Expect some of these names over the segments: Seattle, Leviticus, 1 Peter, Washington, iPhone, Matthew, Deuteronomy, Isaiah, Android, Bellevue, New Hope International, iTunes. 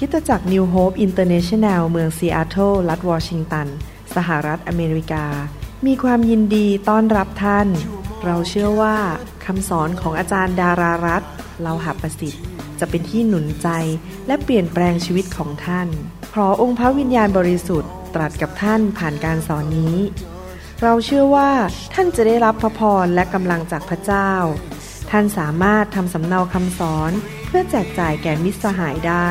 คริสตจักร New Hope International เมืองซีแอตเทิลรัฐวอชิงตันสหรัฐอเมริกามีความยินดีต้อนรับท่านเราเชื่อว่าคำสอนของอาจารย์ดารารัตน์เลาหประสิทธิ์จะเป็นที่หนุนใจและเปลี่ยนแปลงชีวิตของท่านขอองค์พระวิญญาณบริสุทธิ์ตรัสกับท่านผ่านการสอนนี้เราเชื่อว่าท่านจะได้รับพระพรและกำลังจากพระเจ้าท่านสามารถทำสำเนาคำสอนเพื่อแจกจ่ายแก่มิตรสหายได้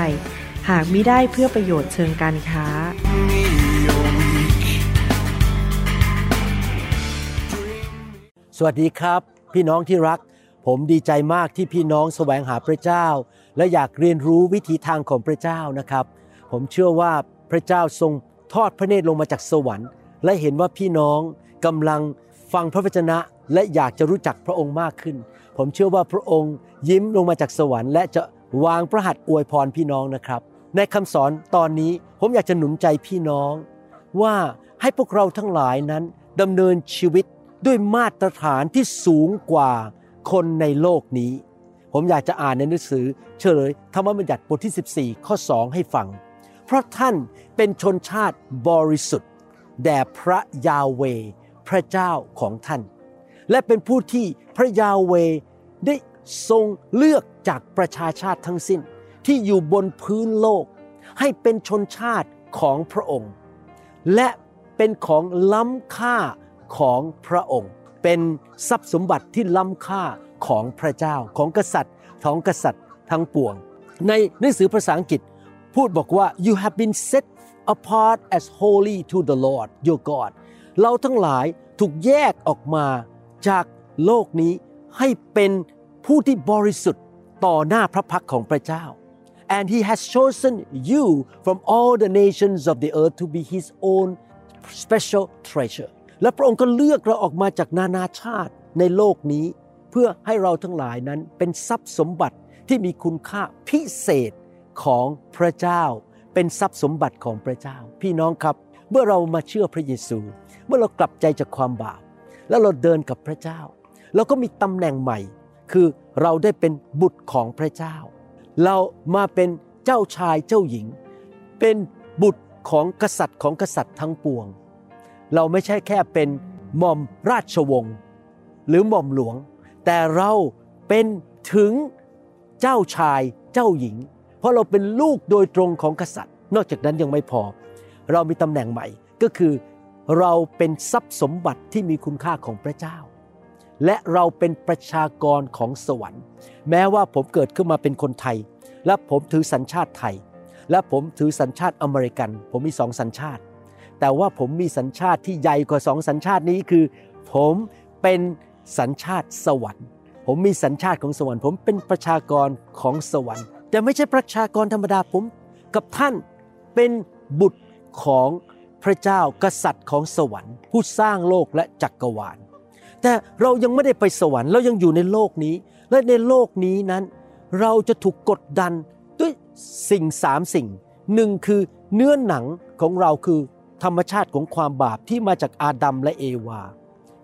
หากมิได้เพื่อประโยชน์เชิงการค้าสวัสดีครับพี่น้องที่รักผมดีใจมากที่พี่น้องแสวงหาพระเจ้าและอยากเรียนรู้วิถีทางของพระเจ้านะครับผมเชื่อว่าพระเจ้าทรงทอดพระเนตรลงมาจากสวรรค์และเห็นว่าพี่น้องกำลังฟังพระวจนะและอยากจะรู้จักพระองค์มากขึ้นผมเชื่อว่าพระองค์ยิ้มลงมาจากสวรรค์และจะวางพระหัตถ์อวยพรพี่น้องนะครับในคำสอนตอนนี้ผมอยากจะหนุนใจพี่น้องว่าให้พวกเราทั้งหลายนั้นดำเนินชีวิตด้วยมาตรฐานที่สูงกว่าคนในโลกนี้ผมอยากจะอ่านในหนังสือเฉลยธรรมบัญญัติบทที่14ข้อ2ให้ฟังเพราะท่านเป็นชนชาติบริสุทธิ์แด่พระยาเวห์พระเจ้าของท่านและเป็นผู้ที่พระยาเวห์ได้ทรงเลือกจากประชาชาติทั้งสิ้นที่อยู่บนพื้นโลกให้เป็นชนชาติของพระองค์และเป็นของล้ำค่าของพระองค์เป็นทรัพย์สมบัติที่ล้ำค่าของพระเจ้าของกษัตริย์ทั้งปวงในหนังสือภาษาอังกฤษพูดบอกว่า you have been set apart as holy to the Lord your God เราทั้งหลายถูกแยกออกมาจากโลกนี้ให้เป็นผู้ที่บริสุทธิ์ต่อหน้าพระพักของพระเจ้า and he has chosen you from all the nations of the earth to be his own special treasureและพระองค์ก็เลือกเราออกมาจากนานาชาติในโลกนี้เพื่อให้เราทั้งหลายนั้นเป็นทรัพย์สมบัติที่มีคุณค่าพิเศษของพระเจ้าเป็นทรัพย์สมบัติของพระเจ้าพี่น้องครับเมื่อเรามาเชื่อพระเยซูเมื่อเรากลับใจจากความบาปแล้วเราเดินกับพระเจ้าเราก็มีตำแหน่งใหม่คือเราได้เป็นบุตรของพระเจ้าเรามาเป็นเจ้าชายเจ้าหญิงเป็นบุตรของกษัตริย์ทั้งปวงเราไม่ใช่แค่เป็นหม่อมราชวงศ์หรือหม่อมหลวงแต่เราเป็นถึงเจ้าชายเจ้าหญิงเพราะเราเป็นลูกโดยตรงของกษัตริย์นอกจากนั้นยังไม่พอเรามีตำแหน่งใหม่ก็คือเราเป็นทรัพย์สมบัติที่มีคุณค่าของพระเจ้าและเราเป็นประชากรของสวรรค์แม้ว่าผมเกิดขึ้นมาเป็นคนไทยและผมถือสัญชาติไทยและผมถือสัญชาติอเมริกันผมมี2สัญชาติแต่ว่าผมมีสัญชาติที่ใหญ่กว่า2สัญชาตินี้คือผมเป็นสัญชาติสวรรค์ผมมีสัญชาติของสวรรค์ผมเป็นประชากรของสวรรค์แต่ไม่ใช่ประชากรธรรมดาผมกับท่านเป็นบุตรของพระเจ้ากษัตริย์ของสวรรค์ผู้สร้างโลกและจักรวาลแต่เรายังไม่ได้ไปสวรรค์เรายังอยู่ในโลกนี้และในโลกนี้นั้นเราจะถูกกดดันด้วยสิ่ง3สิ่ง1คือเนื้อหนังของเราคือธรรมชาติของความบาปที่มาจากอาดัมและเอวา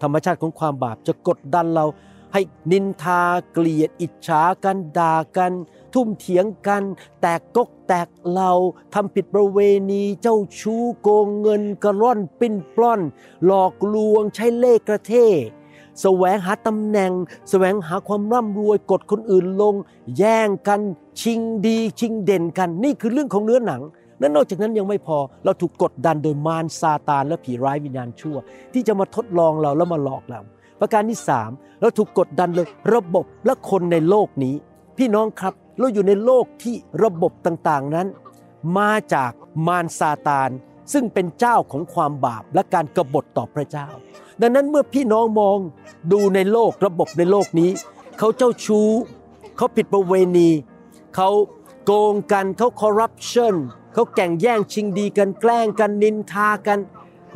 ธรรมชาติของความบาปจะกดดันเราให้นินทาเกลียดอิจฉากันด่ากันทุ่มเถียงกันแตกกกแตกเราทำผิดประเวณีเจ้าชู้โกงเงินกระร่อนปิ้นปล้อนหลอกลวงใช้เล่ห์กระเทยแสวงหาตำแหน่งแสวงหาความร่ำรวยกดคนอื่นลงแย่งกันชิงดีชิงเด่นกันนี่คือเรื่องของเนื้อหนังและนอกจากนั้นยังไม่พอเราถูกกดดันโดยมารซาตานและผีร้ายวิญญาณชั่วที่จะมาทดลองเราและมาหลอกเราประการที่3เราถูกกดดันเลยระบบและคนในโลกนี้พี่น้องครับเราอยู่ในโลกที่ระบบต่างๆนั้นมาจากมารซาตานซึ่งเป็นเจ้าของความบาปและการกบฏต่อพระเจ้าดังนั้นเมื่อพี่น้องมองดูในโลกระบบในโลกนี้เขาเจ้าชู้เขาผิดประเวณีเขาโกงกันเขาคอร์รัปชันเขาแก่งแย่งชิงดีกันแกล้งกันนินทากัน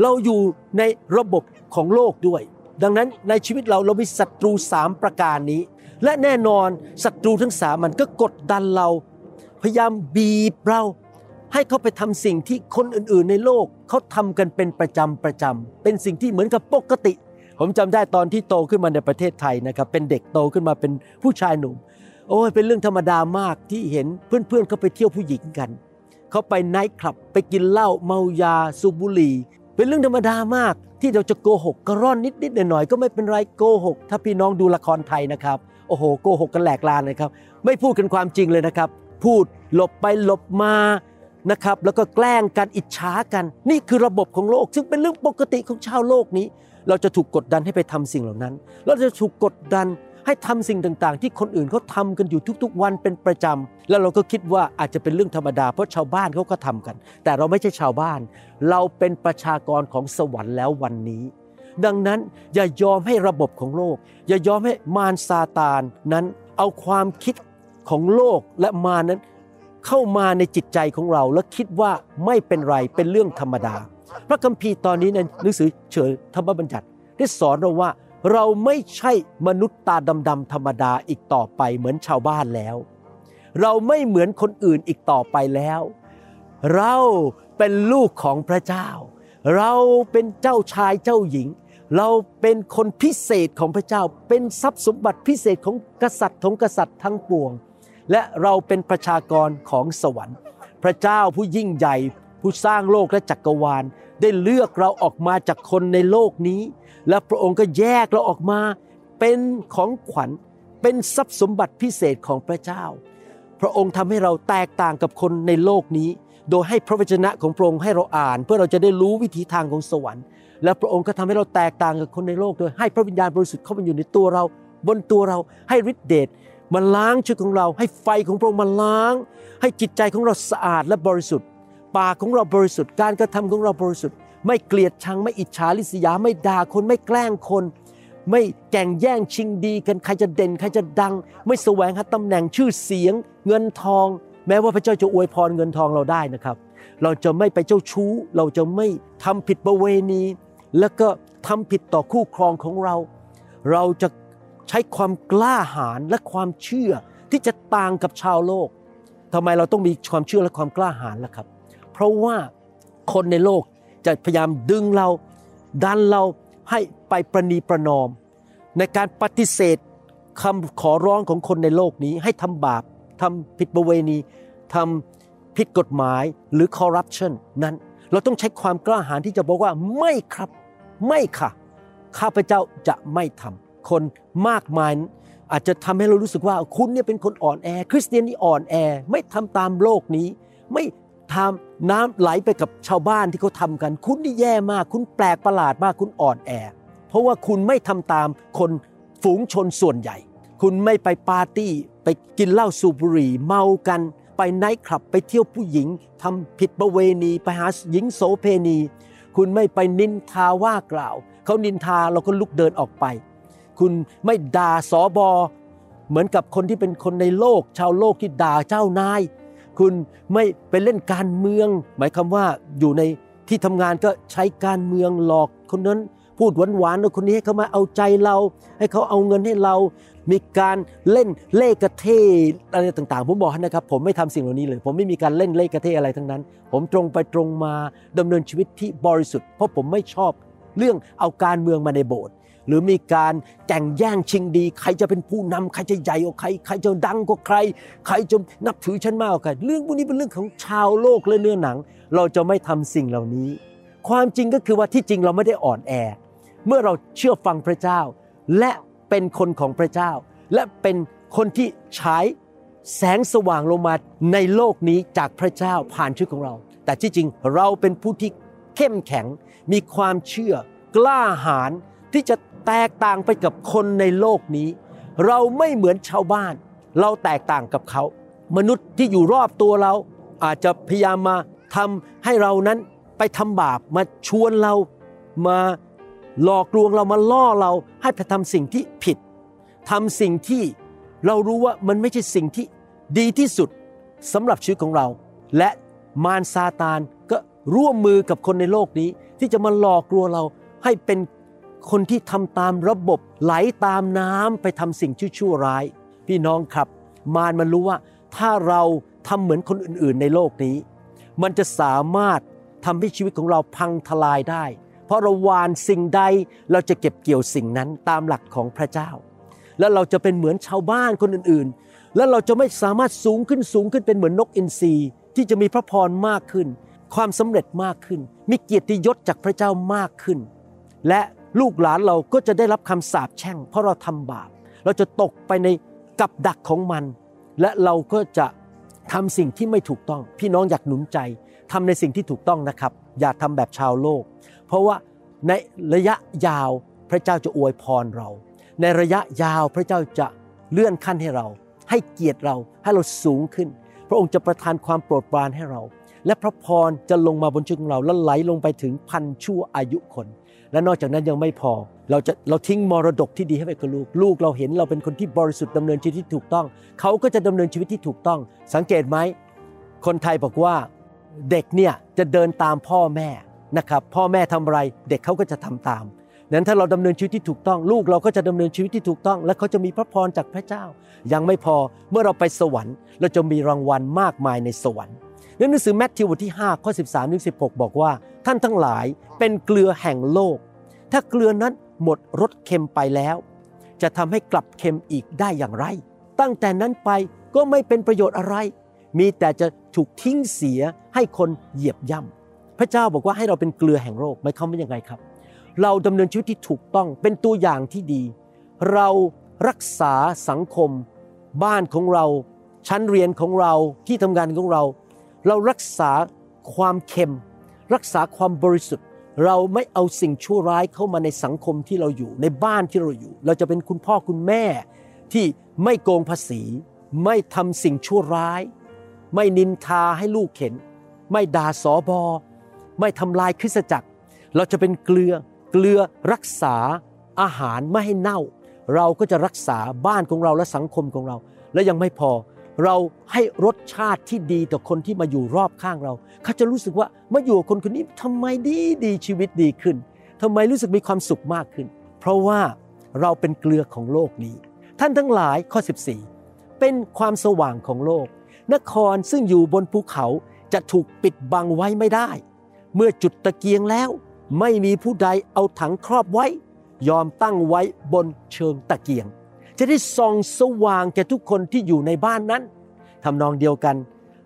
เราอยู่ในระบบของโลกด้วยดังนั้นในชีวิตเรามีศัตรู3ประการนี้และแน่นอนศัตรูทั้ง3มันก็กดดันเราพยายามบีบเราให้เขาไปทำสิ่งที่คนอื่นๆในโลกเขาทำกันเป็นประจำเป็นสิ่งที่เหมือนกับปกติผมจำได้ตอนที่โตขึ้นมาในประเทศไทยนะครับเป็นเด็กโตขึ้นมาเป็นผู้ชายหนุ่มโอ้ยเป็นเรื่องธรรมดามากที่เห็นเพื่อนๆเขาไปเที่ยวผู้หญิงกัน เขาไปไนท์คลับไปกินเหล้าเมายาสูบบุหรี่เป็นเรื่องธรรมดามากที่เราจะโกหกกระร่อนนิดๆหน่อยๆก็ไม่เป็นไรโกหกถ้าพี่น้องดูละครไทยนะครับโอ้โหโกหกกันแหลกลานเลยครับไม่พูดกันความจริงเลยนะครับพูดหลบไปหลบมานะครับแล้วก็แกล้งกันอิจฉากันนี่คือระบบของโลกซึ่งเป็นเรื่องปกติของชาวโลกนี้เราจะถูกกดดันให้ไปทำสิ่งเหล่านั้นเราจะถูกกดดันให้ทำสิ่งต่างๆที่คนอื่นเขาทำกันอยู่ทุกๆวันเป็นประจำแล้วเราก็คิดว่าอาจจะเป็นเรื่องธรรมดาเพราะชาวบ้านเขาก็ทำกันแต่เราไม่ใช่ชาวบ้านเราเป็นประชากรของสวรรค์แล้ววันนี้ดังนั้นอย่ายอมให้ระบบของโลกอย่ายอมให้มารซาตานนั้นเอาความคิดของโลกและมารนั้นเข้ามาในจิตใจของเราแล้วคิดว่าไม่เป็นไรเป็นเรื่องธรรมดาพระคัมภีร์ตอนนี้ในหนังสือเฉลยธรรมบัญญัติได้สอนเราว่าเราไม่ใช่มนุษย์ตาดำๆธรรมดาอีกต่อไปเหมือนชาวบ้านแล้วเราไม่เหมือนคนอื่นอีกต่อไปแล้วเราเป็นลูกของพระเจ้าเราเป็นเจ้าชายเจ้าหญิงเราเป็นคนพิเศษของพระเจ้าเป็นทรัพย์สมบัติพิเศษของกษัตริย์ทั้งปวงและเราเป็นประชากรของสวรรค์พระเจ้าผู้ยิ่งใหญ่ผู้สร้างโลกและจักรวาลได้เลือกเราออกมาจากคนในโลกนี้และพระองค์ก็แยกเราออกมาเป็นของขวัญเป็นทรัพย์สมบัติพิเศษของพระเจ้าพระองค์ทำให้เราแตกต่างกับคนในโลกนี้โดยให้พระวจนะของพระองค์ให้เราอ่านเพื่อเราจะได้รู้วิถีทางของสวรรค์และพระองค์ก็ทำให้เราแตกต่างกับคนในโลกโดยให้พระวิญญาณบริสุทธิ์เข้ามาอยู่ในตัวเราบนตัวเราให้ฤทธิ์เดชมาล้างชีวิตของเราให้ไฟของพระองค์มาล้างให้จิตใจของเราสะอาดและบริสุทธิ์ปากของเราบริสุทธิ์การกระทำของเราบริสุทธิ์ไม่เกลียดชังไม่อิจฉาริษยาไม่ด่าคนไม่แกล้งคนไม่แก่งแย่งชิงดีกันใครจะเด่นใครจะดังไม่แสวงหาตำแหน่งชื่อเสียงเงินทองแม้ว่าพระเจ้าจะอวยพรเงินทองเราได้นะครับเราจะไม่ไปเจ้าชู้เราจะไม่ทำผิดประเวณีแล้วก็ทำผิดต่อคู่ครองของเราเราจะใช้ความกล้าหาญและความเชื่อที่จะต่างกับชาวโลกทำไมเราต้องมีความเชื่อและความกล้าหาญล่ะครับเพราะว่าคนในโลกจะพยายามดึงเราดันเราให้ไปประนีประนอมในการปฏิเสธคำขอร้องของคนในโลกนี้ให้ทำบาปทำผิดประเวณีทำผิดกฎหมายหรือคอร์รัปชันนั้นเราต้องใช้ความกล้าหาญที่จะบอกว่าไม่ครับไม่ค่ะข้าพเจ้าจะไม่ทำคนมากมายอาจจะทำให้เรารู้สึกว่าคุณเนี่ยเป็นคนอ่อนแอคริสเตียนนี่อ่อนแอไม่ทำตามโลกนี้ไม่ทำน้ำไหลไปกับชาวบ้านที่เขาทำกันคุณนี่แย่มากคุณแปลกประหลาดมากคุณอ่อนแอเพราะว่าคุณไม่ทำตามคนฝูงชนส่วนใหญ่คุณไม่ไปปาร์ตี้ไปกินเหล้าสูบบุหรี่เมากันไปไนท์คลับไปเที่ยวผู้หญิงทำผิดประเวณีไปหาหญิงโสเภณีคุณไม่ไปนินทาว่ากล่าวเขานินทาเราก็ลุกเดินออกไปคุณไม่ด่าสบเหมือนกับคนที่เป็นคนในโลกชาวโลกที่ด่าเจ้านายคุณไม่ไปเล่นการเมืองหมายความว่าอยู่ในที่ทำงานก็ใช้การเมืองหลอกคนนั้นพูดหวานๆแล้วคนนี้ให้เขามาเอาใจเราให้เขาเอาเงินให้เรามีการเล่นเล่กระเทยอะไรต่างๆผมบอกนะครับผมไม่ทำสิ่งเหล่านี้เลยผมไม่มีการเล่นเล่กระเทยอะไรทั้งนั้นผมตรงไปตรงมาดำเนินชีวิตที่บริสุทธิ์เพราะผมไม่ชอบเรื่องเอาการเมืองมาในโบสถ์หรือมีการแข่งแย่งชิงดีใครจะเป็นผู้นำใครจะใหญ่กว่าใครใครจะดังกว่าใครใครจะนับถือฉันมากกว่าใครเรื่องพวกนี้เป็นเรื่องของชาวโลกและเนื้อหนังเราจะไม่ทำสิ่งเหล่านี้ความจริงก็คือว่าที่จริงเราไม่ได้อ่อนแอเมื่อเราเชื่อฟังพระเจ้าและเป็นคนของพระเจ้าและเป็นคนที่ฉายแสงสว่างลงมาในโลกนี้จากพระเจ้าผ่านชีวิตของเราแต่ที่จริงเราเป็นผู้ที่เข้มแข็งมีความเชื่อกล้าหาญที่จะแตกต่างไปกับคนในโลกนี้เราไม่เหมือนชาวบ้านเราแตกต่างกับเขามนุษย์ที่อยู่รอบตัวเราอาจจะพยายามมาทำให้เรานั้นไปทำบาปมาชวนเรามาหลอกลวงเรามาล่อเราให้ไปทำสิ่งที่ผิดทำสิ่งที่เรารู้ว่ามันไม่ใช่สิ่งที่ดีที่สุดสำหรับชีวิตของเราและมารซาตานก็ร่วมมือกับคนในโลกนี้ที่จะมาหลอกลวงเราให้เป็นคนที่ทำตามระบบไหลตามน้ำไปทำสิ่งชั่วร้ายพี่น้องครับมารมันรู้ว่าถ้าเราทำเหมือนคนอื่นๆในโลกนี้มันจะสามารถทำให้ชีวิตของเราพังทลายได้เพราะเราหว่านสิ่งใดเราจะเก็บเกี่ยวสิ่งนั้นตามหลักของพระเจ้าแล้วเราจะเป็นเหมือนชาวบ้านคนอื่นๆและเราจะไม่สามารถสูงขึ้นเป็นเหมือนนกอินทรี ที่จะมีพระพรมากขึ้นความสำเร็จมากขึ้นมีเกียรติยศจากพระเจ้ามากขึ้นและลูกหลานเราก็จะได้รับคำสาปแช่งเพราะเราทำบาปเราจะตกไปในกับดักของมันและเราก็จะทำสิ่งที่ไม่ถูกต้องพี่น้องอยากหนุนใจทำในสิ่งที่ถูกต้องนะครับอย่าทำแบบชาวโลกเพราะว่าในระยะยาวพระเจ้าจะอวยพรเราในระยะยาวพระเจ้าจะเลื่อนขั้นให้เราให้เกียรติเราให้เราสูงขึ้นพระองค์จะประทานความโปรดปรานให้เราและพระพรจะลงมาบนชีวิตของเราและไหลลงไปถึงพันชั่วอายุคนและนอกจากนั้นยังไม่พอเราทิ้งมรดกที่ดีให้ไปกับลูกเราเห็นเราเป็นคนที่บริสุทธิ์ดำเนินชีวิตที่ถูกต้องเขาก็จะดำเนินชีวิตที่ถูกต้องสังเกตไหมคนไทยบอกว่าเด็กเนี่ยจะเดินตามพ่อแม่นะครับพ่อแม่ทำอะไรเด็กเขาก็จะทำตามนั้นถ้าเราดำเนินชีวิตที่ถูกต้องลูกเราก็จะดำเนินชีวิตที่ถูกต้องและเขาจะมีพระพรจากพระเจ้ายังไม่พอเมื่อเราไปสวรรค์เราจะมีรางวัลมากมายในสวรรค์ในหนังสือแมทธิวบทที่5ข้อ13ถึง16บอกว่าท่านทั้งหลายเป็นเกลือแห่งโลกถ้าเกลือนั้นหมดรสเค็มไปแล้วจะทำให้กลับเค็มอีกได้อย่างไรตั้งแต่นั้นไปก็ไม่เป็นประโยชน์อะไรมีแต่จะถูกทิ้งเสียให้คนเหยียบย่ำพระเจ้าบอกว่าให้เราเป็นเกลือแห่งโลกหมายความว่ายังไงครับเราดำเนินชีวิตที่ถูกต้องเป็นตัวอย่างที่ดีเรารักษาสังคมบ้านของเราชั้นเรียนของเราที่ทำงานของเรารักษาความเค็มรักษาความบริสุทธิ์เราไม่เอาสิ่งชั่วร้ายเข้ามาในสังคมที่เราอยู่ในบ้านที่เราอยู่เราจะเป็นคุณพ่อคุณแม่ที่ไม่โกงภาษีไม่ทำสิ่งชั่วร้ายไม่นินทาให้ลูกเห็นไม่ด่าสบไม่ทำลายคริสตจักรเราจะเป็นเกลือรักษาอาหารไม่ให้เน่าเราก็จะรักษาบ้านของเราและสังคมของเราและยังไม่พอเราให้รสชาติที่ดีต่อคนที่มาอยู่รอบข้างเราเขาจะรู้สึกว่ามาอยู่กับคนคนนี้ทำไมดีชีวิตดีขึ้นทำไมรู้สึกมีความสุขมากขึ้นเพราะว่าเราเป็นเกลือของโลกนี้ท่านทั้งหลายข้อ14เป็นความสว่างของโลกนครซึ่งอยู่บนภูเขาจะถูกปิดบังไว้ไม่ได้เมื่อจุดตะเกียงแล้วไม่มีผู้ใดเอาถังครอบไว้ยอมตั้งไว้บนเชิงตะเกียงจะได้ส่องสว่างแก่ทุกคนที่อยู่ในบ้านนั้นทำนองเดียวกัน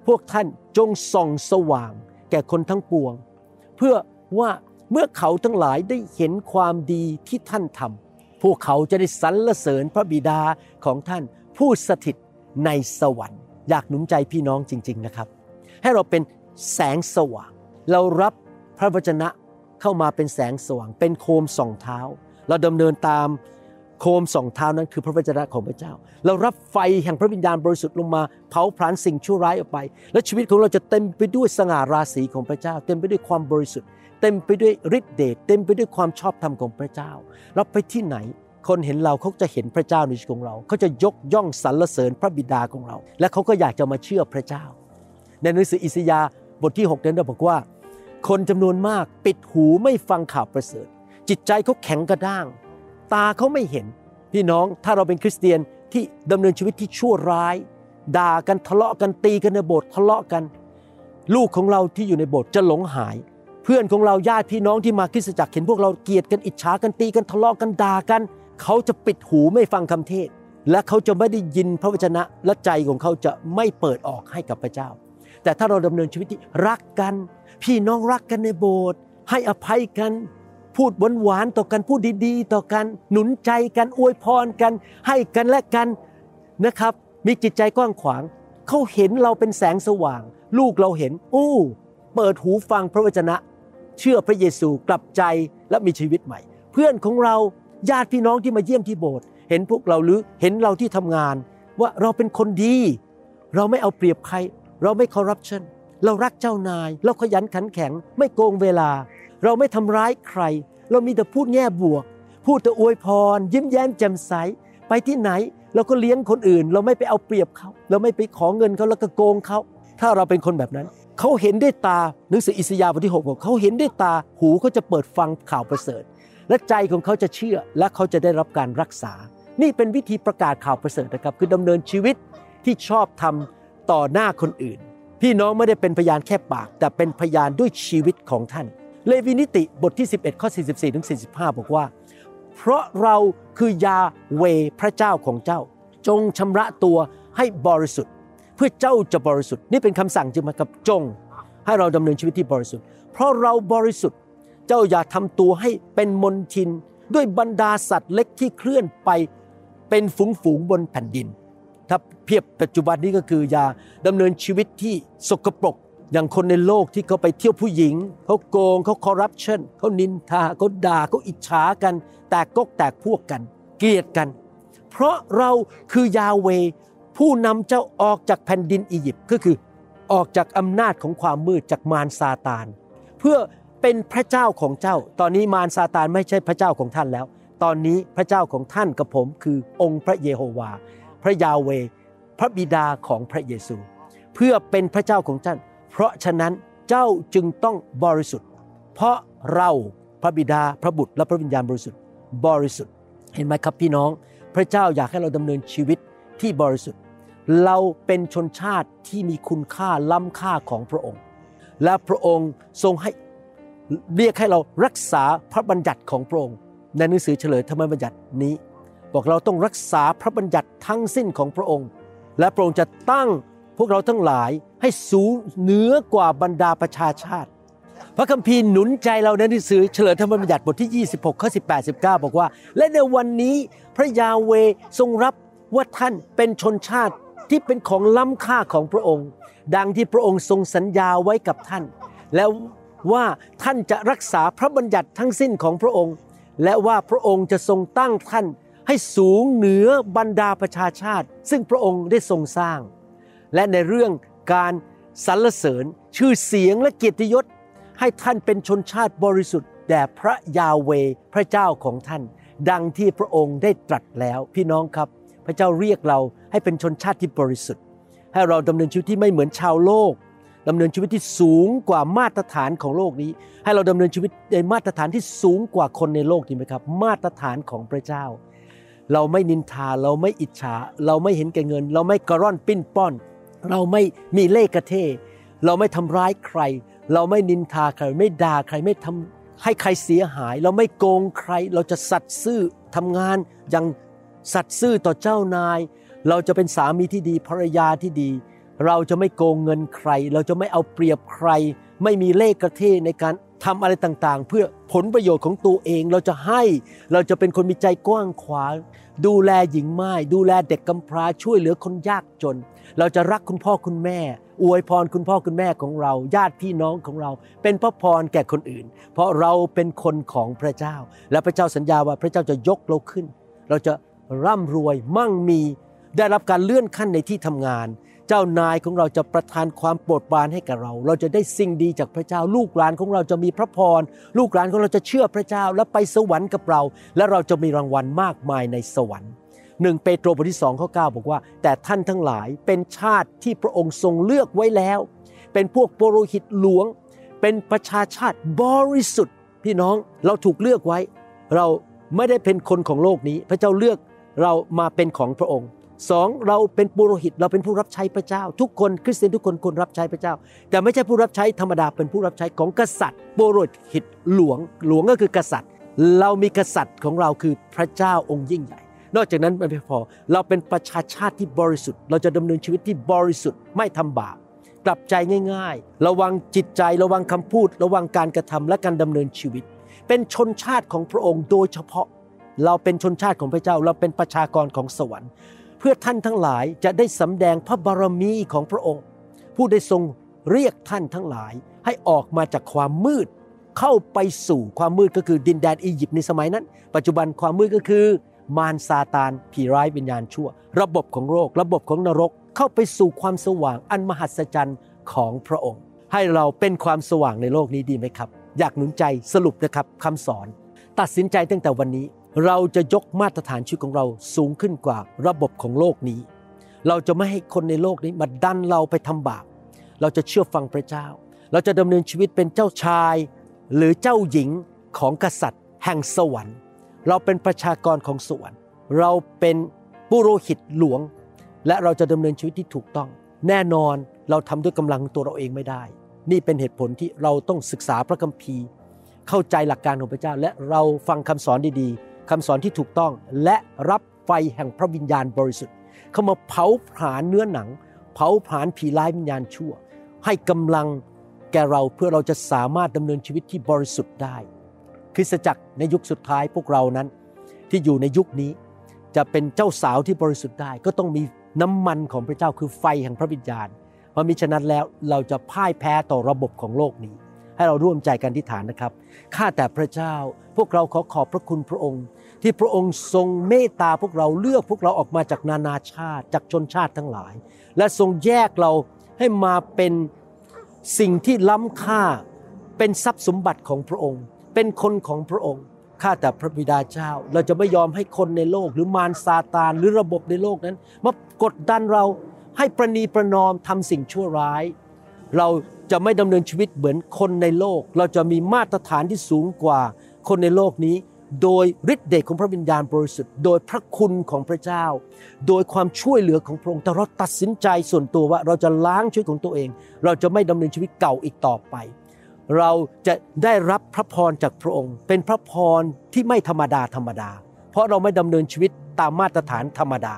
พวกท่านจงส่องสว่างแก่คนทั้งปวงเพื่อว่าเมื่อเขาทั้งหลายได้เห็นความดีที่ท่านทำพวกเขาจะได้สรรเสริญพระบิดาของท่านผู้สถิตในสวรรค์อยากหนุนใจพี่น้องจริงๆนะครับให้เราเป็นแสงสว่างเรารับพระวจนะเข้ามาเป็นแสงสว่างเป็นโคมส่องเท้าเราดำเนินตามโคมส่องเท้านั้นคือพระวจนะของพระเจ้าเรารับไฟแห่งพระวิญญาณบริสุทธิ์ลงมาเผาผลาญสิ่งชั่วร้ายออกไปและชีวิตของเราจะเต็มไปด้วยสง่าราศีของพระเจ้าเต็มไปด้วยความบริสุทธิ์เต็มไปด้วยฤทธิ์เดชเต็มไปด้วยความชอบธรรมของพระเจ้าเราไปที่ไหนคนเห็นเราเขาจะเห็นพระเจ้าในชีวิตของเราเขาจะยกย่องสรรเสริญพระบิดาของเราและเขาก็อยากจะมาเชื่อพระเจ้าในหนังสืออิสยาห์บทที่6นั้นบอกว่าคนจำนวนมากปิดหูไม่ฟังข่าวประเสริฐจิตใจเขาแข็งกระด้างตาเขาไม่เห็นพี่น้องถ้าเราเป็นคริสเตียนที่ดำเนินชีวิตที่ชั่วร้ายด่ากันทะเลาะกันตีกันในโบสถ์ทะเลาะกันลูกของเราที่อยู่ในโบสถ์จะหลงหายเพื่อนของเราญาติพี่น้องที่มาคริสตจักรเห็นพวกเราเกลียดกันอิจฉากันตีกันทะเลาะกันด่ากันเขาจะปิดหูไม่ฟังคำเทศและเขาจะไม่ได้ยินพระวจนะและใจของเขาจะไม่เปิดออกให้กับพระเจ้าแต่ถ้าเราดำเนินชีวิตที่รักกันพี่น้องรักกันในโบสถ์ให้อภัยกันพูดหวานๆต่อกันพูดดีๆต่อกันหนุนใจกันอวยพรกันให้กันและกันนะครับมีจิตใจกว้างขวางเขาเห็นเราเป็นแสงสว่างลูกเราเห็นโอ้เปิดหูฟังพระวจนะเชื่อพระเยซูกลับใจและมีชีวิตใหม่เพื่อนของเราญาติพี่น้องที่มาเยี่ยมที่โบสถ์เห็นพวกเราหรือเห็นเราที่ทำงานว่าเราเป็นคนดีเราไม่เอาเปรียบใครเราไม่คอร์รัปชันเรารักเจ้านายเราขยันขันแข็งไม่โกงเวลาเราไม่ทำร้ายใครเรามีแต่พูดแง่บวกพูดแต่อวยพรยิ้มแย้มแจ่มใสไปที่ไหนเราก็เลี้ยงคนอื่นเราไม่ไปเอาเปรียบเขาเราไม่ไปขอเงินเขาแล้วก็โกงเขาถ้าเราเป็นคนแบบนั้นเขาเห็นด้วยตาหนังสืออิสยาห์บทที่6บอกเขาเห็นด้วยตาหูเขาจะเปิดฟังข่าวประเสริฐและใจของเขาจะเชื่อและเขาจะได้รับการรักษานี่เป็นวิธีประกาศข่าวประเสริฐนะครับคือดำเนินชีวิตที่ชอบธรรมต่อหน้าคนอื่นพี่น้องไม่ได้เป็นพยานแค่ปากแต่เป็นพยานด้วยชีวิตของท่านเลวีนิติบทที่11ข้อ44ถึง45บอกว่าเพราะเราคือยาเวห์พระเจ้าของเจ้าจงชำระตัวให้บริสุทธิ์ พื่อเจ้าจะบริสุทธิ์นี่เป็นคำสั่งจึงมากับจงให้เราดำเนินชีวิตที่บริสุทธิ์เพราะเราบริสุทธิ์เจ้าอย่าทำตัวให้เป็นมลทินด้วยบรรดาสัตว์เล็กที่เคลื่อนไปเป็นฝูงบนแผ่นดินถ้าเพียบปัจจุบันนี้ก็คืออย่าดำเนินชีวิตที่สกปรกอย่างคนในโลกที่เขาไปเที่ยวผู้หญิงเขาโกงเขาคอร์รัปชันเขานินทาเขาด่าเขาอิจฉากันแตกก๊กแตกพวกกันเกลียดกันเพราะเราคือยาห์เวห์ผู้นำเจ้าออกจากแผ่นดินอียิปต์ก็คือออกจากอำนาจของความมืดจากมารซาตานเพื่อเป็นพระเจ้าของเจ้าตอนนี้มารซาตานไม่ใช่พระเจ้าของท่านแล้วตอนนี้พระเจ้าของท่านกับผมคือองค์พระเยโฮวาพระยาห์เวห์พระบิดาของพระเยซูเพื่อเป็นพระเจ้าของท่านเพราะฉะนั้นเจ้าจึงต้องบริสุทธิ์เพราะเราพระบิดาพระบุตรและพระวิญญาณบริสุทธิ์เห็นไหมครับพี่น้องพระเจ้าอยากให้เราดำเนินชีวิตที่บริสุทธิ์เราเป็นชนชาติที่มีคุณค่าล้ำค่าของพระองค์และพระองค์ทรงให้เรียกให้เรารักษาพระบัญญัติของพระองค์ในหนังสือเฉลยธรรมบัญญัตินี้บอกเราต้องรักษาพระบัญญัติทั้งสิ้นของพระองค์และพระองค์จะตั้งพวกเราทั้งหลายให้สูงเหนือกว่าบรรดาประชาชาติพระคัมภีร์หนุนใจเราในหนังสือเฉลยธรรมบัญญัติบทที่26ข้อ18 19บอกว่าและในวันนี้พระยาห์เวห์ทรงรับว่าท่านเป็นชนชาติที่เป็นของล้ำค่าของพระองค์ดังที่พระองค์ทรงสัญญาไว้กับท่านและว่าท่านจะรักษาพระบัญญัติทั้งสิ้นของพระองค์และว่าพระองค์จะทรงตั้งท่านให้สูงเหนือบรรดาประชาชาติซึ่งพระองค์ได้ทรงสร้างและในเรื่องการสรรเสริญชื่อเสียงและเกียรติยศให้ท่านเป็นชนชาติบริสุทธิ์แด่พระยาห์เวห์พระเจ้าของท่านดังที่พระองค์ได้ตรัสแล้วพี่น้องครับพระเจ้าเรียกเราให้เป็นชนชาติที่บริสุทธิ์ให้เราดำเนินชีวิตที่ไม่เหมือนชาวโลกดำเนินชีวิตที่สูงกว่ามาตรฐานของโลกนี้ให้เราดำเนินชีวิตในมาตรฐานที่สูงกว่าคนในโลกนี้ไหมครับมาตรฐานของพระเจ้าเราไม่นินทาเราไม่อิจฉาเราไม่เห็นแก่เงินเราไม่กระร่อนปิ้นป้อนเราไม่มีเล่ห์กระเทเราไม่ทำร้ายใครเราไม่นินทาใครไม่ด่าใครไม่ทำให้ใครเสียหายเราไม่โกงใครเราจะสัตย์ซื่อทำงานอย่างสัตย์ซื่อต่อเจ้านายเราจะเป็นสามีที่ดีภรรยาที่ดีเราจะไม่โกงเงินใครเราจะไม่เอาเปรียบใครไม่มีเล่ห์กระเทในการทำอะไรต่างๆเพื่อผลประโยชน์ของตัวเองเราจะให้เราจะเป็นคนมีใจกว้างขวางดูแลหญิงม่ายดูแลเด็กกำพร้าช่วยเหลือคนยากจนเราจะรักคุณพ่อคุณแม่อวยพรคุณพ่อคุณแม่ของเราญาติพี่น้องของเราเป็นพระพรแก่คนอื่นเพราะเราเป็นคนของพระเจ้าและพระเจ้าสัญญาว่าพระเจ้าจะยกเราขึ้นเราจะร่ำรวยมั่งมีได้รับการเลื่อนขั้นในที่ทำงานเจ้านายของเราจะประทานความโปรดปรานให้กับเราเราจะได้สิ่งดีจากพระเจ้าลูกหลานของเราจะมีพระพรลูกหลานของเราจะเชื่อพระเจ้าและไปสวรรค์กับเราและเราจะมีรางวัลมากมายในสวรรค์1เปโตรบทที่2ข้อ9บอกว่าแต่ท่านทั้งหลายเป็นชาติที่พระองค์ทรงเลือกไว้แล้วเป็นพวกปุโรหิตหลวงเป็นประชาชาติบริสุทธิ์พี่น้องเราถูกเลือกไว้เราไม่ได้เป็นคนของโลกนี้พระเจ้าเลือกเรามาเป็นของพระองค์2เราเป็นปุโรหิตเราเป็นผู้รับใช้พระเจ้าทุกคนคริสเตียนทุกคนควรรับใช้พระเจ้าแต่ไม่ใช่ผู้รับใช้ธรรมดาเป็นผู้รับใช้ของกษัตริย์ปุโรหิตหลวงหลวงก็คือกษัตริย์เรามีกษัตริย์ของเราคือพระเจ้าองค์ยิ่งใหญ่นอกจากนั้นไม่พอเราเป็นประชาชาติที่บริสุทธิ์เราจะดำเนินชีวิตที่บริสุทธิ์ไม่ทำบาปกลับใจง่ายๆระวังจิตใจระวังคำพูดระวังการกระทำและการดำเนินชีวิตเป็นชนชาติของพระองค์โดยเฉพาะเราเป็นชนชาติของพระเจ้าเราเป็นประชากรของสวรรค์เพื่อท่านทั้งหลายจะได้สำแดงพระบารมีของพระองค์ผู้ได้ทรงเรียกท่านทั้งหลายให้ออกมาจากความมืดเข้าไปสู่ความมืดก็คือดินแดนอียิปต์ในสมัยนั้นปัจจุบันความมืดก็คือมารซาตานผีร้ายวิญญาณชั่วระบบของโลกระบบของนรกเข้าไปสู่ความสว่างอันมหัศจรรย์ของพระองค์ให้เราเป็นความสว่างในโลกนี้ดีไหมครับอยากหนุนใจสรุปนะครับคำสอนตัดสินใจตั้งแต่วันนี้เราจะยกมาตรฐานชีวิตของเราสูงขึ้นกว่าระบบของโลกนี้เราจะไม่ให้คนในโลกนี้มาดันเราไปทำบาปเราจะเชื่อฟังพระเจ้าเราจะดำเนินชีวิตเป็นเจ้าชายหรือเจ้าหญิงของกษัตริย์แห่งสวรรค์เราเป็นประชากรของสวรรค์เราเป็นปุโรหิตหลวงและเราจะดำเนินชีวิตที่ถูกต้องแน่นอนเราทำด้วยกำลังตัวเราเองไม่ได้นี่เป็นเหตุผลที่เราต้องศึกษาพระคัมภีร์เข้าใจหลักการของพระเจ้าและเราฟังคำสอนดีๆคำสอนที่ถูกต้องและรับไฟแห่งพระวิญญาณบริสุทธิ์เข้ามาเผาผลาญเนื้อหนัง เผาผลาญผีร้ายวิญญาณชั่วให้กำลังแก่เราเพื่อเราจะสามารถดำเนินชีวิตที่บริสุทธิ์ได้คริสตจักรในยุคสุดท้ายพวกเรานั้นที่อยู่ในยุคนี้จะเป็นเจ้าสาวที่บริสุทธิ์ได้ก็ต้องมีน้ำมันของพระเจ้าคือไฟแห่งพระวิญญาณเพราะมิฉะนั้นแล้วเราจะพ่ายแพ้ต่อระบบของโลกนี้ให้เราร่วมใจกันอธิษฐานนะครับข้าแต่พระเจ้าพวกเราขอขอบพระคุณพระองค์ที่พระองค์ทรงเมตตาพวกเราเลือกพวกเราออกมาจากนานาชาติจากชนชาติทั้งหลายและทรงแยกเราให้มาเป็นสิ่งที่ล้ำค่าเป็นทรัพย์สมบัติของพระองค์เป็นคนของพระองค์ข้าแต่พระบิดาเจ้าเราจะไม่ยอมให้คนในโลกหรือมารซาตานหรือระบบในโลกนั้นมากดดันเราให้ประนีประนอมทำสิ่งชั่วร้ายเราจะไม่ดำเนินชีวิตเหมือนคนในโลกเราจะมีมาตรฐานที่สูงกว่าคนในโลกนี้โดยฤทธิ์เดชของพระวิญญาณบริสุทธิ์โดยพระคุณของพระเจ้าโดยความช่วยเหลือของพระองค์แต่เราตัดสินใจส่วนตัวว่าเราจะล้างชีวิตของตัวเองเราจะไม่ดำเนินชีวิตเก่าอีกต่อไปเราจะได้รับพระพรจากพระองค์เป็นพระพรที่ไม่ธรรมดาธรรมดาเพราะเราไม่ดำเนินชีวิตตามมาตรฐานธรรมดา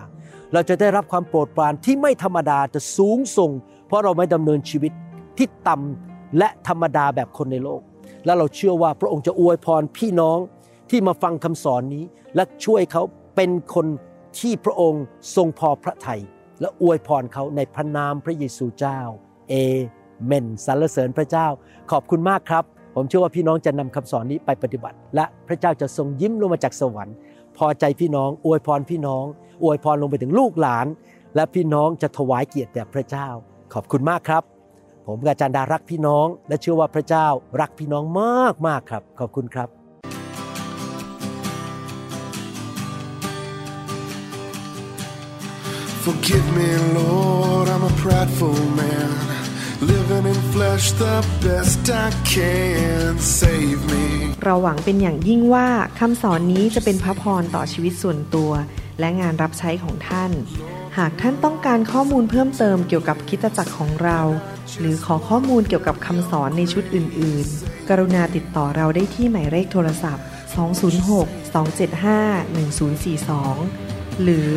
เราจะได้รับความโปรดปรานที่ไม่ธรรมดาแต่สูงส่งเพราะเราไม่ดำเนินชีวิตที่ต่ำและธรรมดาแบบคนในโลกและเราเชื่อว่าพระองค์จะอวยพรพี่น้องที่มาฟังคำสอนนี้และช่วยเขาเป็นคนที่พระองค์ทรงพอพระทัยและอวยพรเขาในพระนามพระเยซูเจ้าเอเมนสรรเสริญพระเจ้าขอบคุณมากครับผมเชื่อว่าพี่น้องจะนำคำสอนนี้ไปปฏิบัติและพระเจ้าจะทรงยิ้มลงมาจากสวรรค์พอใจพี่น้องอวยพรพี่น้องอวยพรลงไปถึงลูกหลานและพี่น้องจะถวายเกียรติแด่พระเจ้าขอบคุณมากครับผมอาจารย์ดารักพี่น้องและเชื่อว่าพระเจ้ารักพี่น้องมากๆครับขอบคุณครับForgive me, Lord, I'm a prideful man, living in flesh the best I can. Save me. เราหวังเป็นอย่างยิ่งว่าคำสอนนี้จะเป็นพระพรต่อชีวิตส่วนตัวและงานรับใช้ของท่านหากท่านต้องการข้อมูลเพิ่มเติมเกี่ยวกับคริสตจักรของเราหรือขอข้อมูลเกี่ยวกับคำสอนในชุดอื่นๆกรุณาติดต่อเราได้ที่หมายเลขโทรศัพท์206-275-1042หรือ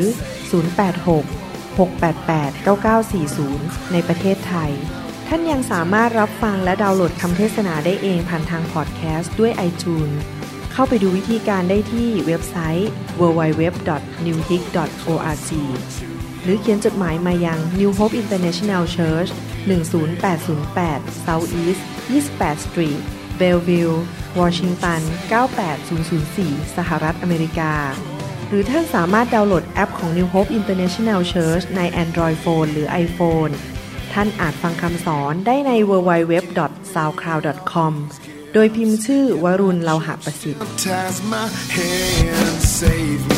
086-688-9940ในประเทศไทยท่านยังสามารถรับฟังและดาวน์โหลดคำเทศนาได้เองผ่านทางพอดแคสต์ด้วย iTunes เข้าไปดูวิธีการได้ที่เว็บไซต์ www.newhope.org หรือเขียนจดหมายมายัง New Hope International Church 10808 South East 28th Street Bellevue Washington 98004 สหรัฐอเมริกาหรือท่านสามารถดาวน์โหลดแอปของ New Hope International Church ใน Android Phone หรือ iPhone ท่านอาจฟังคำสอนได้ใน www.soundcloud.com โดยพิมพ์ชื่อวรุณเลาหะประสิทธิ์